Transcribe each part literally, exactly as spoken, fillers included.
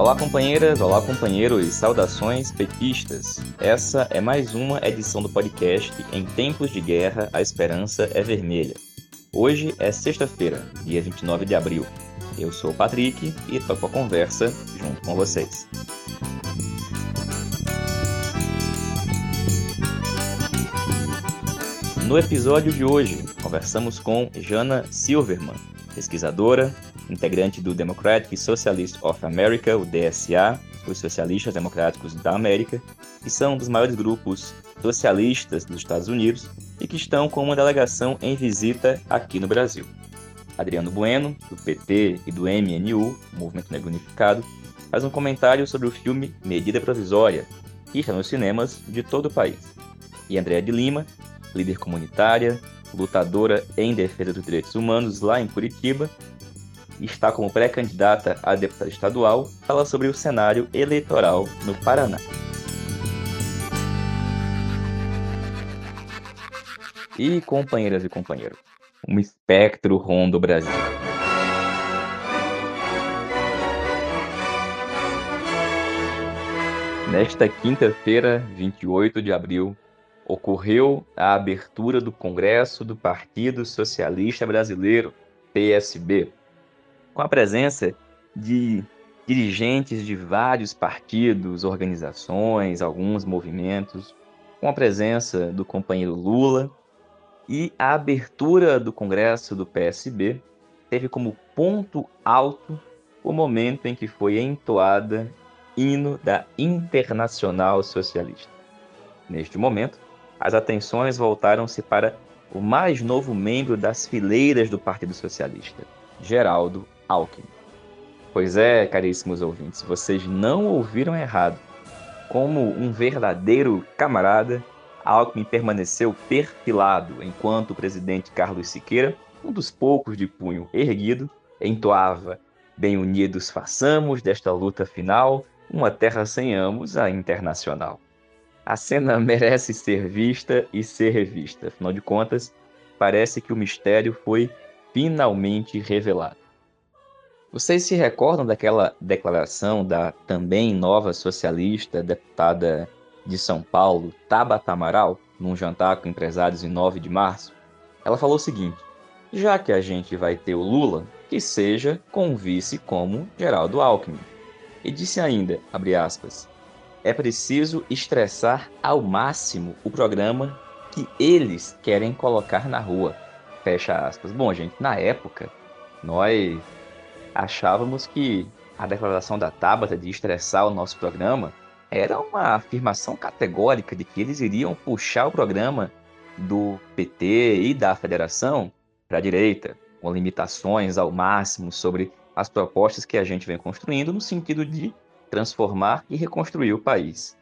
Olá, companheiras, olá, companheiros, saudações petistas. Essa é mais uma edição do podcast Em Tempos de Guerra, a Esperança é Vermelha. Hoje é sexta-feira, dia vinte e nove de abril. Eu sou o Patrick e toco a conversa junto com vocês. No episódio de hoje, conversamos com Jana Silverman, pesquisadora, integrante do Democratic Socialist of America, o D S A, os Socialistas Democráticos da América, que são um dos maiores grupos socialistas dos Estados Unidos e que estão com uma delegação em visita aqui no Brasil. Adriano Bueno, do P T e do M N U, Movimento Negro Unificado, faz um comentário sobre o filme Medida Provisória, que está nos cinemas de todo o país. E Andréia de Lima, líder comunitária, lutadora em defesa dos direitos humanos lá em Curitiba, está como pré-candidata a deputada estadual, fala sobre o cenário eleitoral no Paraná. E companheiras e companheiros, um espectro ronda o Brasil. Nesta quinta-feira, vinte e oito de abril, ocorreu a abertura do Congresso do Partido Socialista Brasileiro, P S B, com a presença de dirigentes de vários partidos, organizações, alguns movimentos, com a presença do companheiro Lula, e a abertura do Congresso do P S B teve como ponto alto o momento em que foi entoada hino da Internacional Socialista. Neste momento, as atenções voltaram-se para o mais novo membro das fileiras do Partido Socialista, Geraldo Alckmin. Pois é, caríssimos ouvintes, vocês não ouviram errado. Como um verdadeiro camarada, Alckmin permaneceu perfilado enquanto o presidente Carlos Siqueira, um dos poucos de punho erguido, entoava: "Bem unidos façamos desta luta final uma terra sem amos, a Internacional." A cena merece ser vista e ser revista. Afinal de contas, parece que o mistério foi finalmente revelado. Vocês se recordam daquela declaração da também nova socialista, deputada de São Paulo, Tabata Amaral, num jantar com empresários em nove de março? Ela falou o seguinte: já que a gente vai ter o Lula, que seja com um vice como Geraldo Alckmin. E disse ainda, abre aspas, é preciso estressar ao máximo o programa que eles querem colocar na rua. Fecha aspas. Bom, gente, na época, nós achávamos que a declaração da Tabata de estressar o nosso programa era uma afirmação categórica de que eles iriam puxar o programa do P T e da Federação para a direita, com limitações ao máximo sobre as propostas que a gente vem construindo no sentido de transformar e reconstruir o país.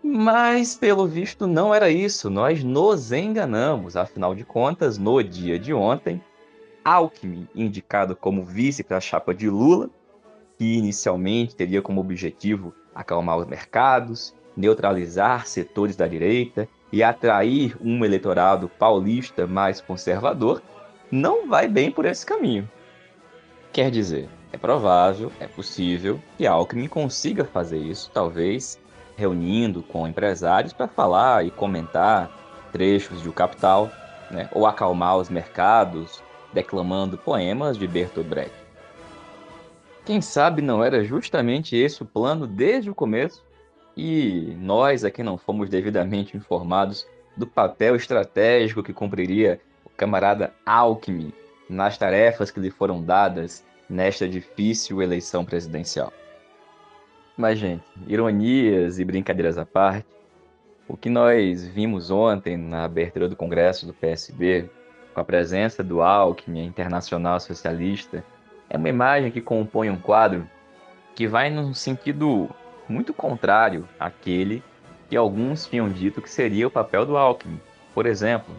Mas, pelo visto, não era isso. Nós nos enganamos. Afinal de contas, no dia de ontem, Alckmin, indicado como vice para a chapa de Lula, que inicialmente teria como objetivo acalmar os mercados, neutralizar setores da direita e atrair um eleitorado paulista mais conservador, não vai bem por esse caminho. Quer dizer, é provável, é possível que Alckmin consiga fazer isso, talvez reunindo com empresários para falar e comentar trechos de O Capital, né? Ou acalmar os mercados, declamando poemas de Bertolt Brecht. Quem sabe não era justamente esse o plano desde o começo, e nós aqui não fomos devidamente informados do papel estratégico que cumpriria o camarada Alckmin nas tarefas que lhe foram dadas nesta difícil eleição presidencial. Mas, gente, ironias e brincadeiras à parte, o que nós vimos ontem na abertura do Congresso do P S B, com a presença do Alckmin, a Internacional Socialista, é uma imagem que compõe um quadro que vai num sentido muito contrário àquele que alguns tinham dito que seria o papel do Alckmin. Por exemplo,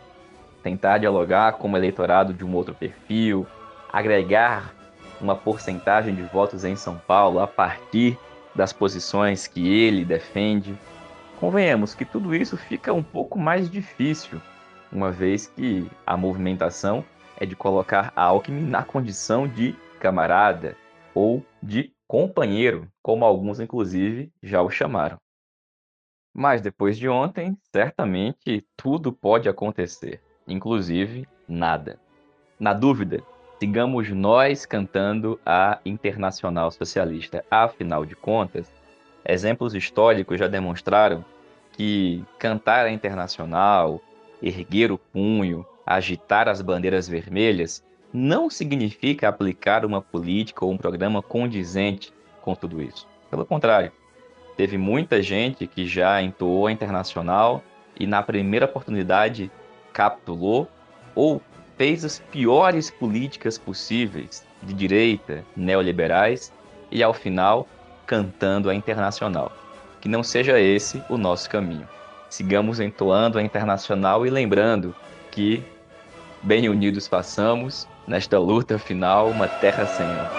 tentar dialogar com um eleitorado de um outro perfil, agregar uma porcentagem de votos em São Paulo a partir das posições que ele defende. Convenhamos que tudo isso fica um pouco mais difícil, uma vez que a movimentação é de colocar Alckmin na condição de camarada ou de companheiro, como alguns inclusive já o chamaram. Mas depois de ontem, certamente tudo pode acontecer, inclusive nada. Na dúvida, sigamos nós cantando a Internacional Socialista. Afinal de contas, exemplos históricos já demonstraram que cantar a Internacional, erguer o punho, agitar as bandeiras vermelhas, não significa aplicar uma política ou um programa condizente com tudo isso. Pelo contrário, teve muita gente que já entoou a Internacional e na primeira oportunidade capitulou ou fez as piores políticas possíveis de direita, neoliberais, e ao final cantando a Internacional. Que não seja esse o nosso caminho. Sigamos entoando a Internacional e lembrando que bem unidos façamos, nesta luta final, uma terra sem ela.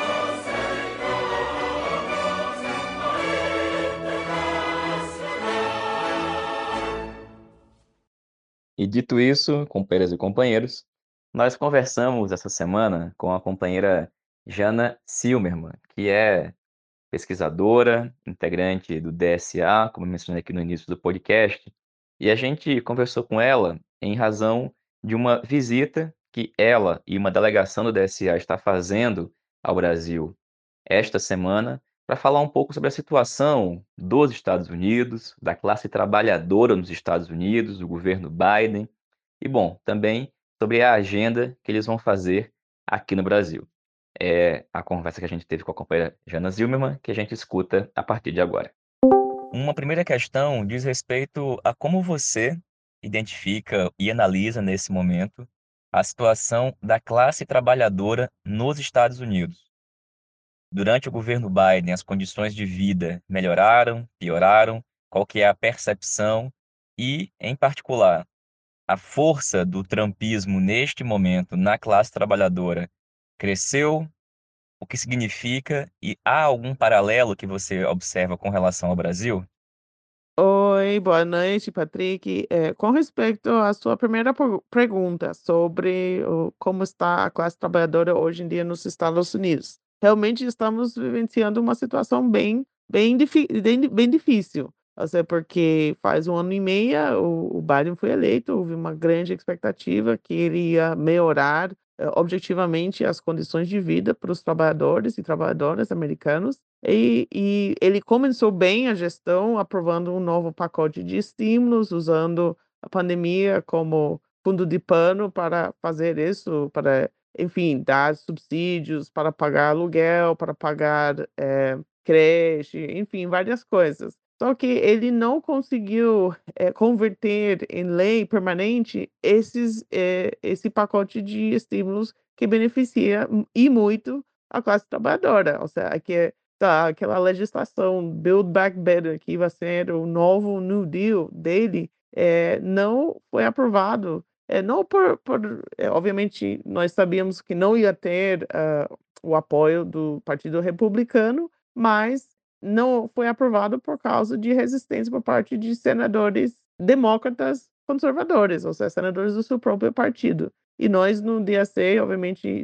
E dito isso, companheiras e companheiros, nós conversamos essa semana com a companheira Jana Silverman, que é pesquisadora, integrante do D S A, como eu mencionei aqui no início do podcast, e a gente conversou com ela em razão de uma visita que ela e uma delegação do D S A está fazendo ao Brasil esta semana para falar um pouco sobre a situação dos Estados Unidos, da classe trabalhadora nos Estados Unidos, do governo Biden, e, bom, também sobre a agenda que eles vão fazer aqui no Brasil. É a conversa que a gente teve com a companheira Jana Silverman, que a gente escuta a partir de agora. Uma primeira questão diz respeito a como você identifica e analisa nesse momento a situação da classe trabalhadora nos Estados Unidos. Durante o governo Biden, as condições de vida melhoraram, pioraram, qual que é a percepção e, em particular, a força do trumpismo neste momento na classe trabalhadora cresceu, o que significa e há algum paralelo que você observa com relação ao Brasil? Oi, boa noite, Patrick. É, com respeito à sua primeira pergunta sobre o, como está a classe trabalhadora hoje em dia nos Estados Unidos, realmente estamos vivenciando uma situação bem, bem, bem, bem difícil, seja, porque faz um ano e meia o, o Biden foi eleito, houve uma grande expectativa que ele ia melhorar é, objetivamente as condições de vida para os trabalhadores e trabalhadoras americanos. E, e ele começou bem a gestão, aprovando um novo pacote de estímulos, usando a pandemia como fundo de pano para fazer isso, para, enfim, dar subsídios para pagar aluguel, para pagar é, creche, enfim, várias coisas. Só que ele não conseguiu é, converter em lei permanente esses, é, esse pacote de estímulos que beneficia e muito a classe trabalhadora, ou seja, que Tá, aquela legislação Build Back Better, que vai ser o novo New Deal dele, é, não foi aprovado. É, não por, por é, obviamente, nós sabíamos que não ia ter uh, o apoio do Partido Republicano, mas não foi aprovado por causa de resistência por parte de senadores demócratas conservadores, ou seja, senadores do seu próprio partido. E nós, no D S A, obviamente,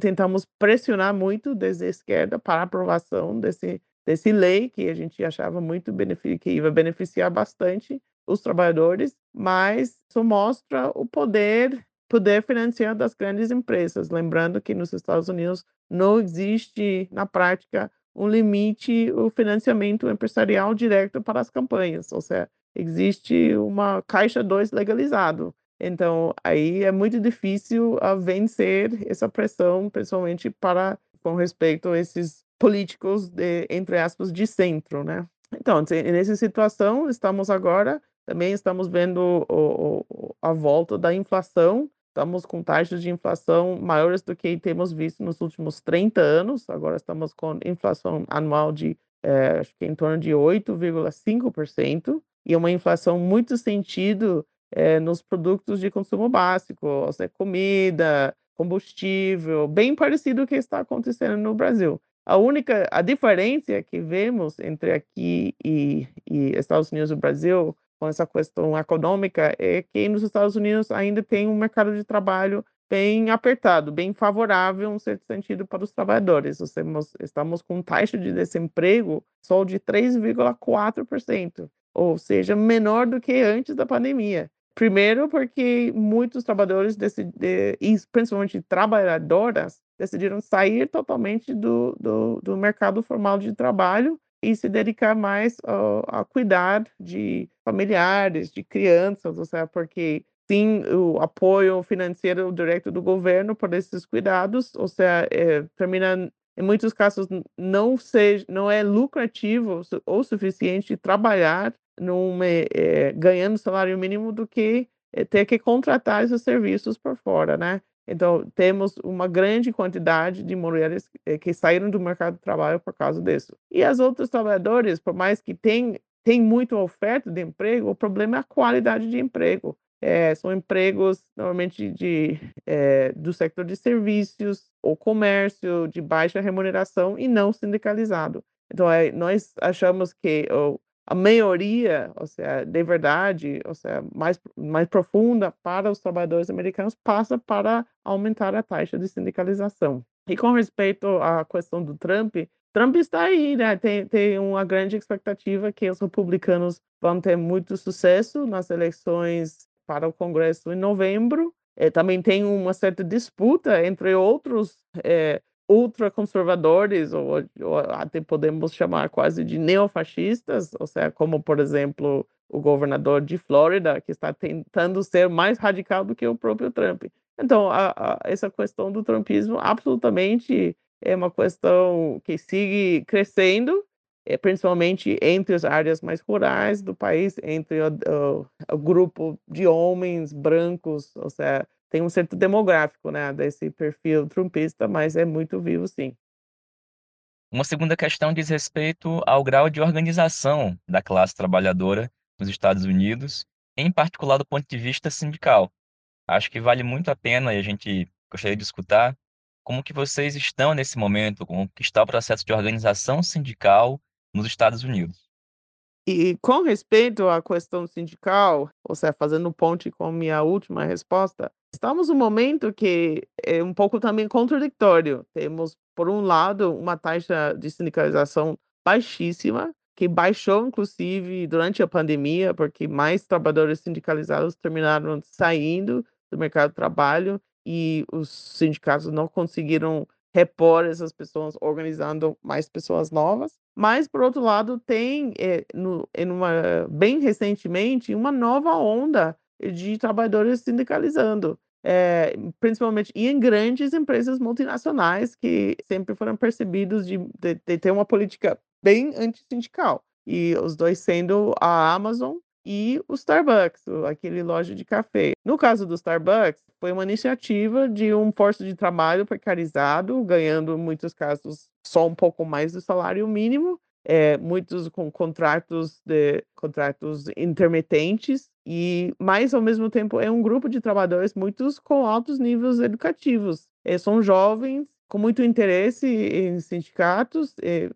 tentamos pressionar muito desde a esquerda para a aprovação desse, desse lei, que a gente achava muito benefic- que ia beneficiar bastante os trabalhadores, mas só mostra o poder, poder financeiro das grandes empresas. Lembrando que nos Estados Unidos não existe, na prática, um limite, o financiamento empresarial direto para as campanhas, ou seja, existe uma caixa dois legalizado. Então, aí é muito difícil uh, vencer essa pressão, principalmente para, com respeito a esses políticos, de, entre aspas, de centro, né? Então, nessa situação, estamos agora, também estamos vendo o, o, a volta da inflação, estamos com taxas de inflação maiores do que temos visto nos últimos trinta anos, agora estamos com inflação anual de, eh, acho que em torno de oito vírgula cinco por cento, e uma inflação muito sentido, É, nos produtos de consumo básico, ou seja, comida, combustível, bem parecido com o que está acontecendo no Brasil. A única a diferença que vemos entre aqui e, e Estados Unidos e Brasil com essa questão econômica é que nos Estados Unidos ainda tem um mercado de trabalho bem apertado, bem favorável, em certo sentido, para os trabalhadores. Estamos, estamos com taxa de desemprego só de três vírgula quatro por cento, ou seja, menor do que antes da pandemia. Primeiro porque muitos trabalhadores, decidir, e principalmente trabalhadoras, decidiram sair totalmente do, do, do mercado formal de trabalho e se dedicar mais a, a cuidar de familiares, de crianças, ou seja, porque sim, o apoio financeiro direto do governo para esses cuidados, ou seja, é, termina, em muitos casos, não, seja, não é lucrativo ou suficiente trabalhar Num, é, ganhando salário mínimo do que é, ter que contratar esses serviços por fora, né? Então, temos uma grande quantidade de mulheres é, que saíram do mercado de trabalho por causa disso. E as outras trabalhadoras, por mais que tem, tem muita oferta de emprego, o problema é a qualidade de emprego. É, são empregos, normalmente, de, é, do setor de serviços ou comércio, de baixa remuneração e não sindicalizado. Então, é, nós achamos que... Oh, a maioria, ou seja, de verdade, ou seja, mais, mais profunda para os trabalhadores americanos, passa para aumentar a taxa de sindicalização. E com respeito à questão do Trump, Trump está aí, né? Tem, tem uma grande expectativa que os republicanos vão ter muito sucesso nas eleições para o Congresso em novembro. É, também tem uma certa disputa entre outros é, ultraconservadores, ou, ou até podemos chamar quase de neofascistas, ou seja, como, por exemplo, o governador de Flórida, que está tentando ser mais radical do que o próprio Trump. Então, a, a, essa questão do trumpismo absolutamente é uma questão que sigue crescendo, é, principalmente entre as áreas mais rurais do país, entre o, o, o grupo de homens brancos, ou seja, tem um certo demográfico, né, desse perfil trumpista, mas é muito vivo, sim. Uma segunda questão diz respeito ao grau de organização da classe trabalhadora nos Estados Unidos, em particular do ponto de vista sindical. Acho que vale muito a pena, e a gente gostaria de escutar, como que vocês estão nesse momento, como que está o processo de organização sindical nos Estados Unidos. E com respeito à questão sindical, ou seja, fazendo ponte com a minha última resposta, estamos num momento que é um pouco também contraditório. Temos, por um lado, uma taxa de sindicalização baixíssima, que baixou, inclusive, durante a pandemia, porque mais trabalhadores sindicalizados terminaram saindo do mercado de trabalho e os sindicatos não conseguiram repor essas pessoas organizando mais pessoas novas. Mas, por outro lado, tem, é, no, em uma, bem recentemente, uma nova onda de trabalhadores sindicalizando, é, principalmente e em grandes empresas multinacionais que sempre foram percebidos de, de, de ter uma política bem antissindical, e os dois sendo a Amazon e o Starbucks, aquele loja de café. No caso do Starbucks, foi uma iniciativa de um posto de trabalho precarizado, ganhando, em muitos casos, só um pouco mais do salário mínimo, é, muitos com contratos, de, contratos intermitentes, e, mas, ao mesmo tempo, é um grupo de trabalhadores, muitos com altos níveis educativos. É, são jovens, com muito interesse em sindicatos, é,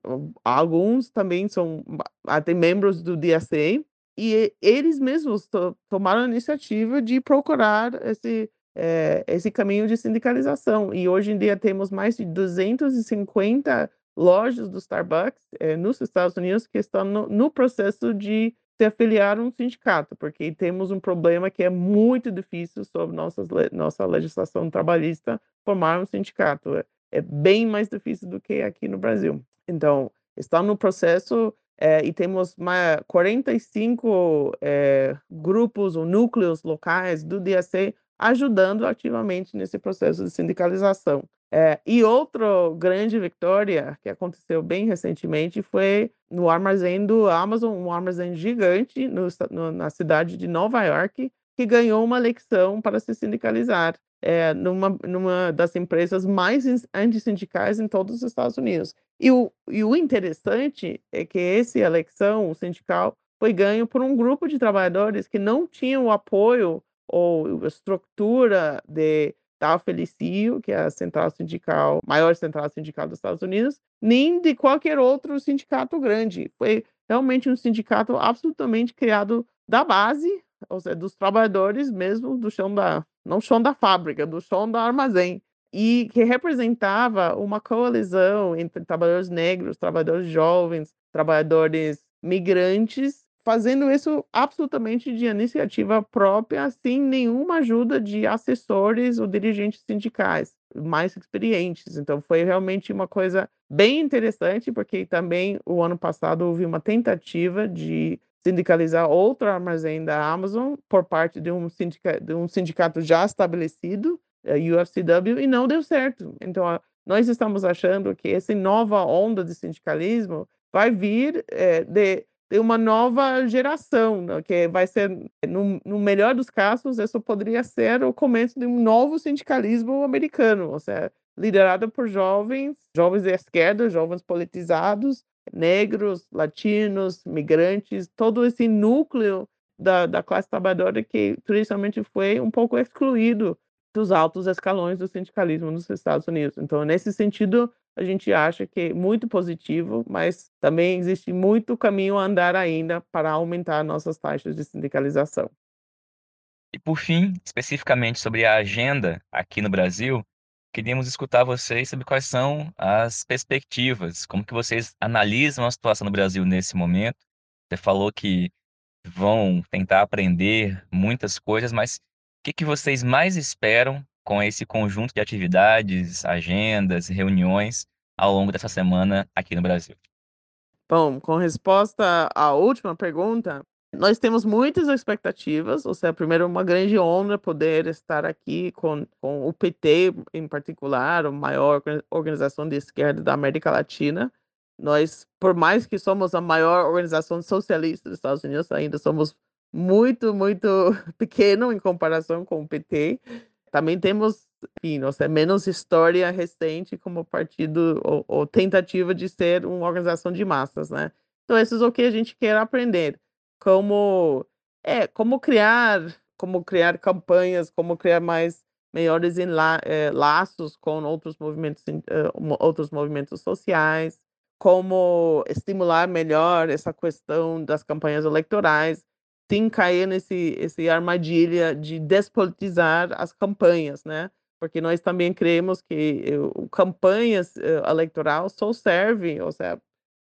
alguns também são até membros do D S A, e eles mesmos to- tomaram a iniciativa de procurar esse, é, esse caminho de sindicalização. E hoje em dia temos mais de duzentas e cinquenta lojas do Starbucks é, nos Estados Unidos que estão no, no processo de se afiliar a um sindicato, porque temos um problema que é muito difícil sob nossas le- nossa legislação trabalhista formar um sindicato. É, é bem mais difícil do que aqui no Brasil. Então, está no processo... É, e temos uma, quarenta e cinco é, grupos ou núcleos locais do D S A ajudando ativamente nesse processo de sindicalização. É, e outra grande vitória que aconteceu bem recentemente foi no armazém do Amazon, um armazém gigante no, no, na cidade de Nova York, que ganhou uma eleição para se sindicalizar é, numa, numa das empresas mais antissindicais em todos os Estados Unidos. E o, e o interessante é que essa eleição sindical foi ganho por um grupo de trabalhadores que não tinham o apoio ou a estrutura de, da F L C U, que é a central sindical, maior central sindical dos Estados Unidos, nem de qualquer outro sindicato grande. Foi realmente um sindicato absolutamente criado da base, ou seja, dos trabalhadores mesmo do chão da, não chão da fábrica, do chão do armazém, e que representava uma coalizão entre trabalhadores negros, trabalhadores jovens, trabalhadores migrantes, fazendo isso absolutamente de iniciativa própria, sem nenhuma ajuda de assessores ou dirigentes sindicais mais experientes. Então foi realmente uma coisa bem interessante, porque também o ano passado houve uma tentativa de sindicalizar outro armazém da Amazon por parte de um, sindica- de um sindicato já estabelecido, a U F C W, e não deu certo. Então nós estamos achando que essa nova onda de sindicalismo vai vir é, de, de uma nova geração, né? Que vai ser, no, no melhor dos casos, isso poderia ser o começo de um novo sindicalismo americano, ou seja, liderado por jovens, jovens da esquerda, jovens politizados, negros, latinos, migrantes, todo esse núcleo da, da classe trabalhadora que tradicionalmente foi um pouco excluído dos altos escalões do sindicalismo nos Estados Unidos. Então, nesse sentido, a gente acha que é muito positivo, mas também existe muito caminho a andar ainda para aumentar nossas taxas de sindicalização. E por fim, especificamente sobre a agenda aqui no Brasil, queríamos escutar vocês sobre quais são as perspectivas, como que vocês analisam a situação no Brasil nesse momento. Você falou que vão tentar aprender muitas coisas, mas o que, que vocês mais esperam com esse conjunto de atividades, agendas, reuniões ao longo dessa semana aqui no Brasil? Bom, com resposta à última pergunta, nós temos muitas expectativas, ou seja, primeiro, uma grande honra poder estar aqui com, com o P T, em particular, a maior organização de esquerda da América Latina. Nós, por mais que somos a maior organização socialista dos Estados Unidos, ainda somos muito, muito pequeno em comparação com o P T. Também temos, enfim, não sei, menos história recente como partido ou, ou tentativa de ser uma organização de massas, né? Então, isso é o que a gente quer aprender. Como, é, como, criar, como criar campanhas, como criar mais melhores enla, é, laços com outros movimentos, uh, outros movimentos sociais, como estimular melhor essa questão das campanhas eleitorais, sem cair nesse esse armadilha de despolitizar as campanhas, né? Porque nós também cremos que uh, campanhas uh, eleitorais só servem, ou seja,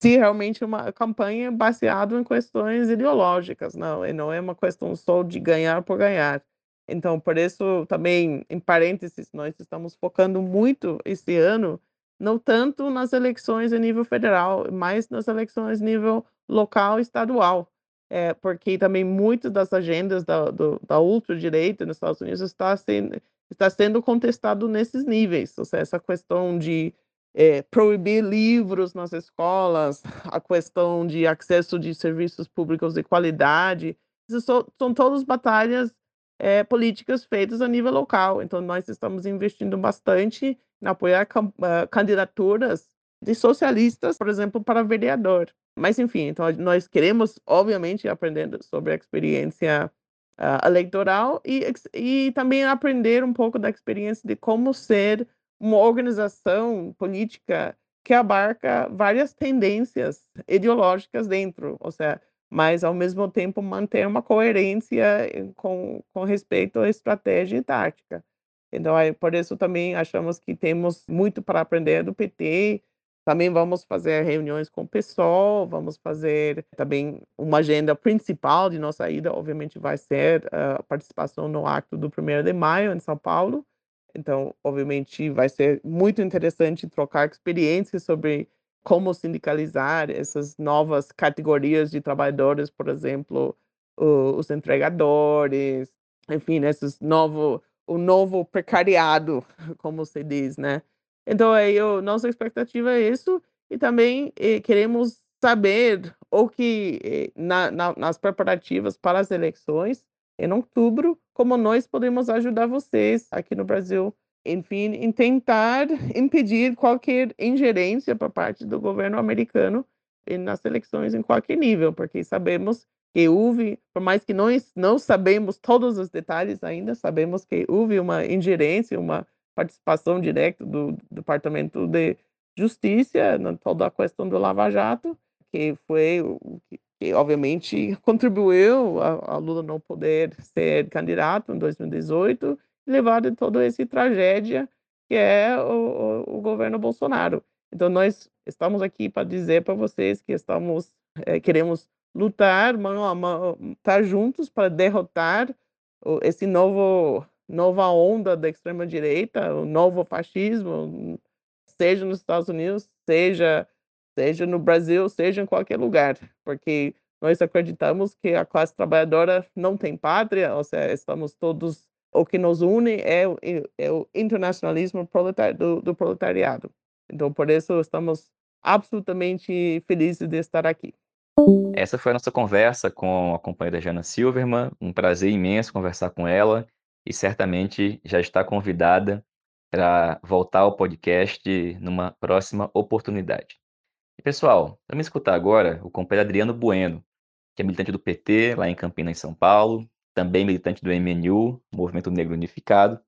se realmente uma campanha baseada em questões ideológicas, não, e não é uma questão só de ganhar por ganhar. Então, por isso, também, em parênteses, nós estamos focando muito este ano, não tanto nas eleições a nível federal, mas nas eleições a nível local e estadual, é, porque também muitas das agendas da, do, da ultradireita nos Estados Unidos está sendo, está sendo contestado nesses níveis, ou seja, essa questão de É, proibir livros nas escolas, a questão de acesso de serviços públicos de qualidade, isso são, são todas batalhas é, políticas feitas a nível local. Então, nós estamos investindo bastante em apoiar cam- uh, candidaturas de socialistas, por exemplo, para vereador. Mas, enfim, então, nós queremos, obviamente, aprender sobre a experiência uh, eleitoral e, e também aprender um pouco da experiência de como ser uma organização política que abarca várias tendências ideológicas dentro, ou seja, mas ao mesmo tempo manter uma coerência com, com respeito à estratégia e tática. Então, aí, por isso também achamos que temos muito para aprender do P T, também vamos fazer reuniões com o pessoal, vamos fazer também uma agenda principal de nossa ida, obviamente vai ser a participação no acto do primeiro de maio em São Paulo. Então, obviamente, vai ser muito interessante trocar experiências sobre como sindicalizar essas novas categorias de trabalhadores, por exemplo, os entregadores, enfim, esses novo, o novo precariado, como se diz, né? Então, aí, a nossa expectativa é isso, e também eh, queremos saber o que, eh, na, na, nas preparativas para as eleições, em outubro, como nós podemos ajudar vocês aqui no Brasil, enfim, em tentar impedir qualquer ingerência por parte do governo americano nas eleições em qualquer nível, porque sabemos que houve, por mais que nós não sabemos todos os detalhes ainda, sabemos que houve uma ingerência, uma participação direta do, do Departamento de Justiça, na toda a questão do Lava Jato, que foi o que obviamente contribuiu a, a Lula não poder ser candidato em dois mil e dezoito, levado a toda essa tragédia que é o, o, o governo Bolsonaro. Então, nós estamos aqui para dizer para vocês que estamos, é, queremos lutar, mano a mano, estar juntos para derrotar o, esse novo, nova onda da extrema-direita, o novo fascismo, seja nos Estados Unidos, seja, seja no Brasil, seja em qualquer lugar, porque nós acreditamos que a classe trabalhadora não tem pátria, ou seja, estamos todos, o que nos une é, é, é o internacionalismo proletar, do, do proletariado. Então, por isso, estamos absolutamente felizes de estar aqui. Essa foi a nossa conversa com a companheira Jana Silverman. Um prazer imenso conversar com ela e certamente já está convidada para voltar ao podcast numa próxima oportunidade. E, pessoal, vamos escutar agora o companheiro Adriano Bueno, que é militante do P T lá em Campinas, São Paulo, também militante do M N U, Movimento Negro Unificado,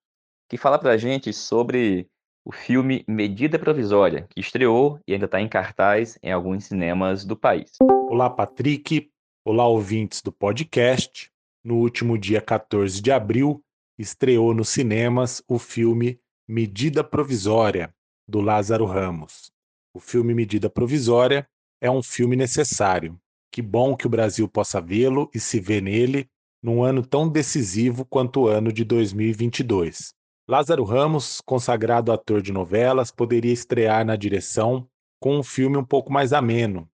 que fala para a gente sobre o filme Medida Provisória, que estreou e ainda está em cartaz em alguns cinemas do país. Olá, Patrick. Olá, ouvintes do podcast. No último dia quatorze de abril, estreou nos cinemas o filme Medida Provisória, do Lázaro Ramos. O filme Medida Provisória é um filme necessário. Que bom que o Brasil possa vê-lo e se vê nele num ano tão decisivo quanto o ano de dois mil e vinte e dois. Lázaro Ramos, consagrado ator de novelas, poderia estrear na direção com um filme um pouco mais ameno.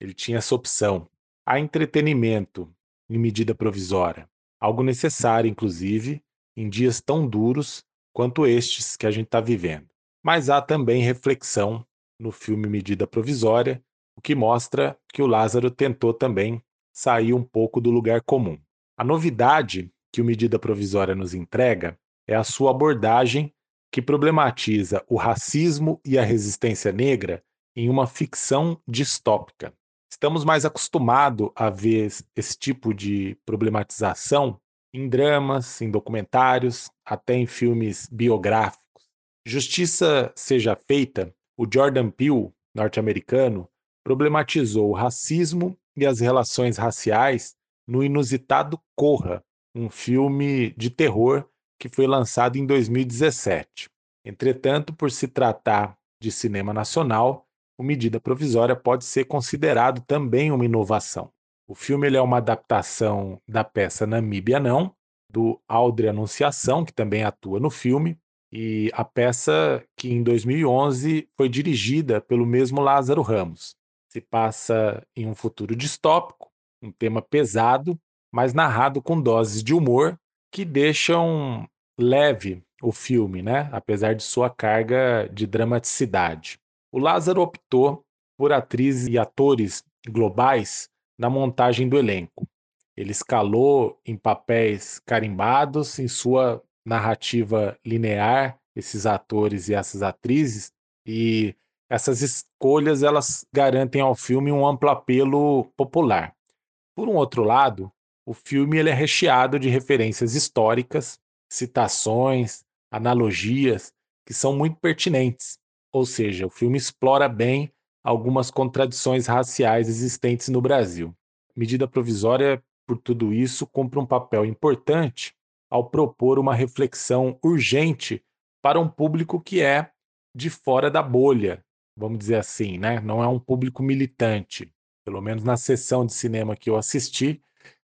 Ele tinha essa opção. Há entretenimento em Medida Provisória, algo necessário, inclusive, em dias tão duros quanto estes que a gente está vivendo. Mas há também reflexão no filme Medida Provisória, o que mostra que o Lázaro tentou também sair um pouco do lugar comum. A novidade que o Medida Provisória nos entrega é a sua abordagem que problematiza o racismo e a resistência negra em uma ficção distópica. Estamos mais acostumados a ver esse tipo de problematização em dramas, em documentários, até em filmes biográficos. Justiça seja feita, o Jordan Peele, norte-americano, problematizou o racismo e as relações raciais no inusitado Corra, um filme de terror que foi lançado em dois mil e dezessete. Entretanto, por se tratar de cinema nacional, o Medida Provisória pode ser considerado também uma inovação. O filme ele é uma adaptação da peça Namíbia Não, do Aldre Anunciação, que também atua no filme, e a peça que em dois mil e onze foi dirigida pelo mesmo Lázaro Ramos. Se passa em um futuro distópico, um tema pesado, mas narrado com doses de humor, que deixam leve o filme, né? Apesar de sua carga de dramaticidade. O Lázaro optou por atrizes e atores globais na montagem do elenco. Ele escalou em papéis carimbados, em sua narrativa linear, esses atores e essas atrizes, e essas escolhas elas garantem ao filme um amplo apelo popular. Por um outro lado, o filme ele é recheado de referências históricas, citações, analogias, que são muito pertinentes. Ou seja, o filme explora bem algumas contradições raciais existentes no Brasil. Medida Provisória, por tudo isso, cumpre um papel importante ao propor uma reflexão urgente para um público que é de fora da bolha, vamos dizer assim, né? Não é um público militante. Pelo menos na sessão de cinema que eu assisti,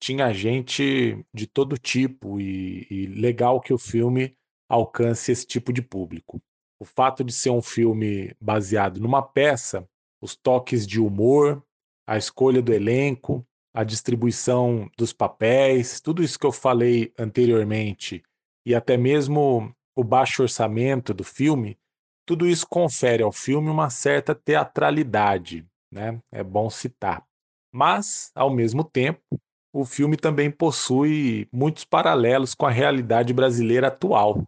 tinha gente de todo tipo e, e legal que o filme alcance esse tipo de público. O fato de ser um filme baseado numa peça, os toques de humor, a escolha do elenco, a distribuição dos papéis, tudo isso que eu falei anteriormente e até mesmo o baixo orçamento do filme, tudo isso confere ao filme uma certa teatralidade, né? É bom citar. Mas, ao mesmo tempo, o filme também possui muitos paralelos com a realidade brasileira atual.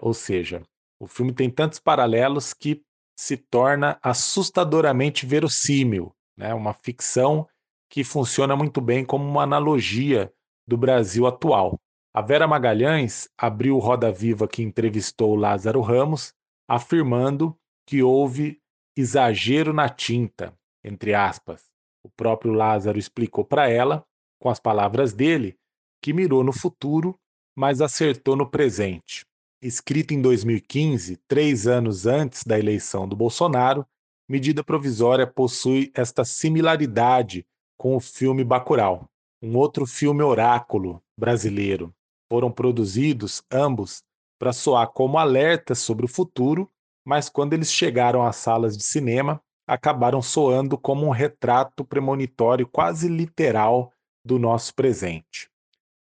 Ou seja, o filme tem tantos paralelos que se torna assustadoramente verossímil, né? Uma ficção que funciona muito bem como uma analogia do Brasil atual. A Vera Magalhães abriu o Roda Viva que entrevistou o Lázaro Ramos, afirmando que houve exagero na tinta, entre aspas, O próprio Lázaro explicou para ela, com as palavras dele, que mirou no futuro, mas acertou no presente. Escrita em dois mil e quinze, três anos antes da eleição do Bolsonaro, Medida Provisória possui esta similaridade com o filme Bacurau, um outro filme oráculo brasileiro. Foram produzidos, ambos, para soar como alertas sobre o futuro, mas quando eles chegaram às salas de cinema, acabaram soando como um retrato premonitório quase literal do nosso presente.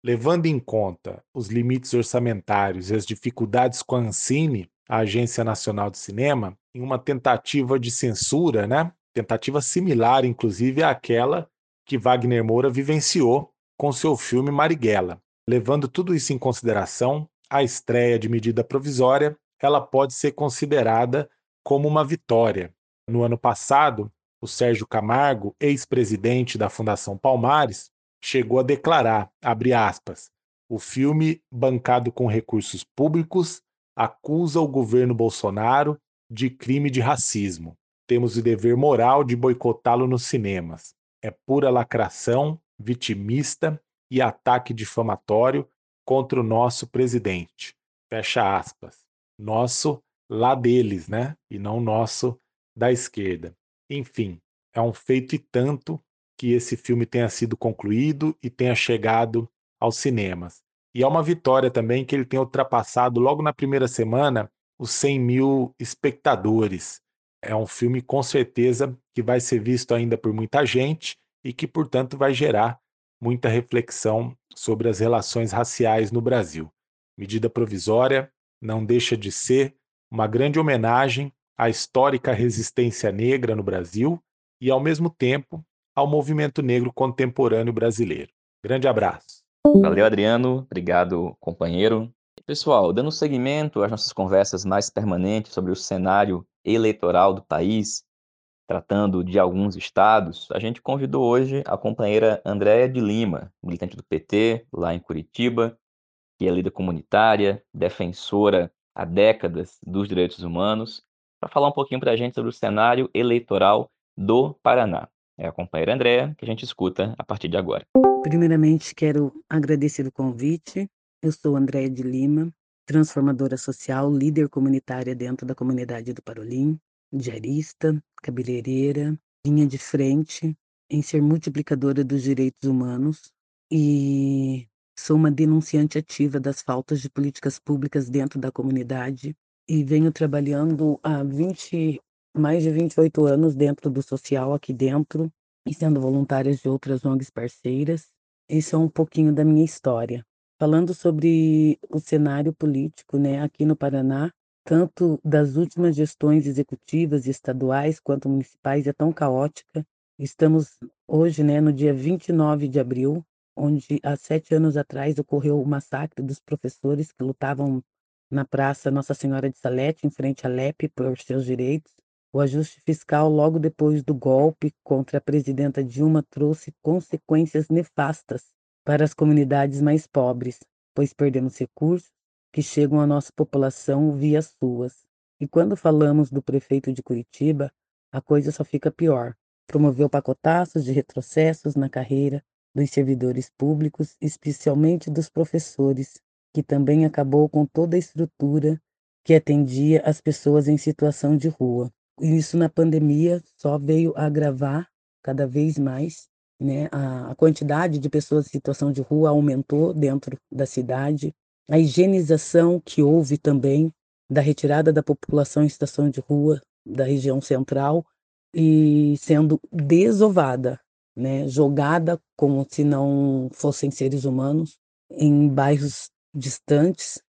Levando em conta os limites orçamentários e as dificuldades com a Ancine, a Agência Nacional de Cinema, em uma tentativa de censura, né? Tentativa similar, inclusive, àquela que Wagner Moura vivenciou com seu filme Marighella. Levando tudo isso em consideração, a estreia de Medida Provisória ela pode ser considerada como uma vitória. No ano passado, o Sérgio Camargo, ex-presidente da Fundação Palmares, chegou a declarar, abre aspas, o filme, bancado com recursos públicos, acusa o governo Bolsonaro de crime de racismo. Temos o dever moral de boicotá-lo nos cinemas. É pura lacração, vitimista e ataque difamatório contra o nosso presidente. Fecha aspas. Nosso lá deles, né? E não nosso da esquerda. Enfim, é um feito e tanto que esse filme tenha sido concluído e tenha chegado aos cinemas. E é uma vitória também que ele tenha ultrapassado logo na primeira semana os cem mil espectadores. É um filme, com certeza, que vai ser visto ainda por muita gente e que, portanto, vai gerar muita reflexão sobre as relações raciais no Brasil. Medida Provisória não deixa de ser uma grande homenagem à histórica resistência negra no Brasil e, ao mesmo tempo, ao movimento negro contemporâneo brasileiro. Grande abraço. Valeu, Adriano. Obrigado, companheiro. Pessoal, dando seguimento às nossas conversas mais permanentes sobre o cenário eleitoral do país, tratando de alguns estados, a gente convidou hoje a companheira Andréia de Lima, militante do P T, lá em Curitiba, que é líder comunitária, defensora há décadas dos direitos humanos, para falar um pouquinho para a gente sobre o cenário eleitoral do Paraná. É a companheira Andréia, que a gente escuta a partir de agora. Primeiramente, quero agradecer o convite. Eu sou Andréia de Lima, transformadora social, líder comunitária dentro da comunidade do Parolin, diarista, cabeleireira, linha de frente em ser multiplicadora dos direitos humanos e sou uma denunciante ativa das faltas de políticas públicas dentro da comunidade e venho trabalhando há vinte mais de vinte e oito anos dentro do social aqui dentro e sendo voluntárias de outras O N Gs parceiras. Isso é um pouquinho da minha história. Falando sobre o cenário político, né, aqui no Paraná, tanto das últimas gestões executivas e estaduais quanto municipais é tão caótica. Estamos hoje, né, no dia vinte e nove de abril, onde há sete anos atrás ocorreu o massacre dos professores que lutavam na praça Nossa Senhora de Salete, em frente à L E P, por seus direitos. O ajuste fiscal, logo depois do golpe contra a presidenta Dilma, trouxe consequências nefastas para as comunidades mais pobres, pois perdemos recursos que chegam à nossa população via S U A S. E quando falamos do prefeito de Curitiba, a coisa só fica pior. Promoveu pacotaços de retrocessos na carreira dos servidores públicos, especialmente dos professores, que também acabou com toda a estrutura que atendia as pessoas em situação de rua. E isso na pandemia só veio agravar cada vez mais, né? A quantidade de pessoas em situação de rua aumentou dentro da cidade. A higienização que houve também da retirada da população em situação de rua da região central e sendo desovada, né? Jogada como se não fossem seres humanos em bairros distantes,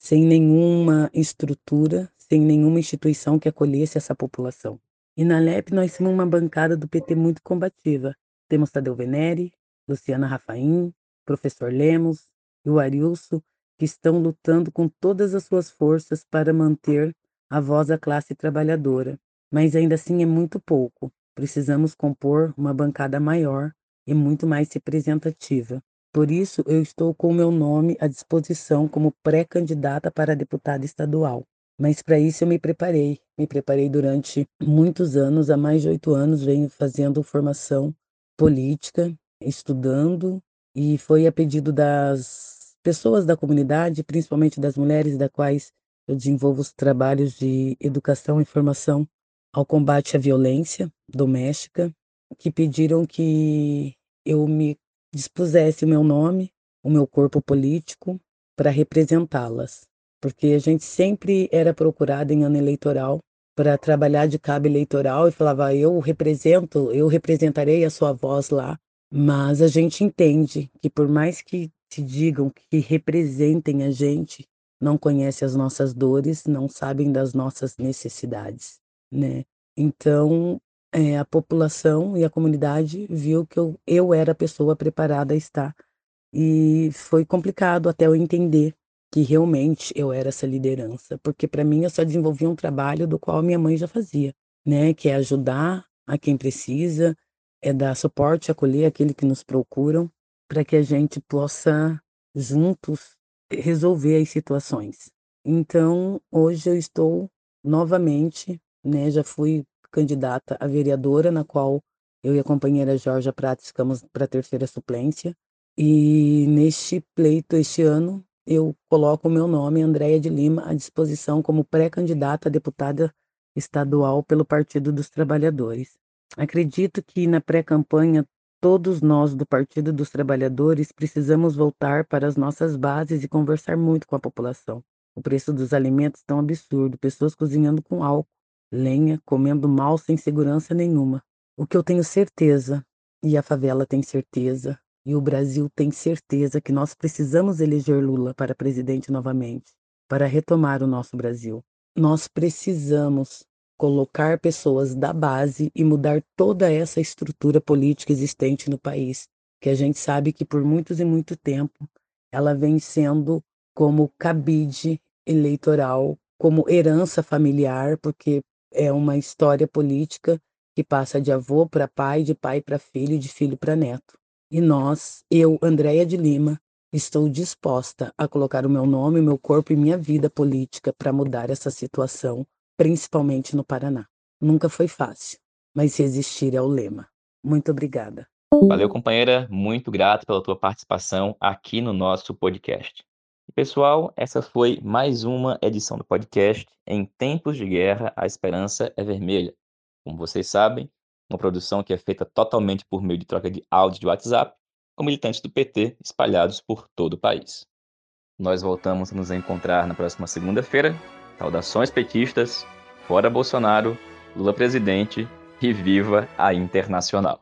sem nenhuma estrutura, sem nenhuma instituição que acolhesse essa população. E na Alep nós temos uma bancada do P T muito combativa. Temos Tadeu Venere, Luciana Rafaim, Professor Lemos e o Ariusso, que estão lutando com todas as suas forças para manter a voz da classe trabalhadora. Mas ainda assim é muito pouco. Precisamos compor uma bancada maior e muito mais representativa. Por isso, eu estou com o meu nome à disposição como pré-candidata para deputada estadual. Mas para isso eu me preparei, me preparei durante muitos anos, há mais de oito anos venho fazendo formação política, estudando, e foi a pedido das pessoas da comunidade, principalmente das mulheres, da quais eu desenvolvo os trabalhos de educação e formação ao combate à violência doméstica, que pediram que eu me dispusesse o meu nome, o meu corpo político, para representá-las. Porque a gente sempre era procurada em ano eleitoral para trabalhar de cabo eleitoral e falava, eu represento, eu representarei a sua voz lá. Mas a gente entende que por mais que te digam que representem a gente, não conhecem as nossas dores, não sabem das nossas necessidades, né? Então, é, a população e a comunidade viu que eu, eu era a pessoa preparada a estar. E foi complicado até eu entender que realmente eu era essa liderança, porque para mim eu só desenvolvia um trabalho do qual minha mãe já fazia, né? Que é ajudar a quem precisa, é dar suporte, acolher aquele que nos procuram, para que a gente possa, juntos, resolver as situações. Então, hoje eu estou novamente, né? Já fui candidata a vereadora, na qual eu e a companheira Jorge Prats ficamos para a terceira suplência. E neste pleito, este ano, eu coloco o meu nome, Andréia de Lima, à disposição como pré-candidata a deputada estadual pelo Partido dos Trabalhadores. Acredito que na pré-campanha, todos nós do Partido dos Trabalhadores precisamos voltar para as nossas bases e conversar muito com a população. O preço dos alimentos está um absurdo, pessoas cozinhando com álcool, lenha, comendo mal sem segurança nenhuma. O que eu tenho certeza, e a favela tem certeza, e o Brasil tem certeza que nós precisamos eleger Lula para presidente novamente, para retomar o nosso Brasil. Nós precisamos colocar pessoas da base e mudar toda essa estrutura política existente no país, que a gente sabe que por muitos e muito tempo ela vem sendo como cabide eleitoral, como herança familiar, porque é uma história política que passa de avô para pai, de pai para filho, de filho para neto. E nós, eu, Andréia de Lima, estou disposta a colocar o meu nome, o meu corpo e minha vida política para mudar essa situação, principalmente no Paraná. Nunca foi fácil, mas resistir é o lema. Muito obrigada. Valeu, companheira. Muito grato pela tua participação aqui no nosso podcast. E, pessoal, essa foi mais uma edição do podcast Em Tempos de Guerra, a Esperança é Vermelha. Como vocês sabem, uma produção que é feita totalmente por meio de troca de áudio de WhatsApp com militantes do P T espalhados por todo o país. Nós voltamos a nos encontrar na próxima segunda-feira. Saudações petistas, fora Bolsonaro, Lula presidente e viva a Internacional.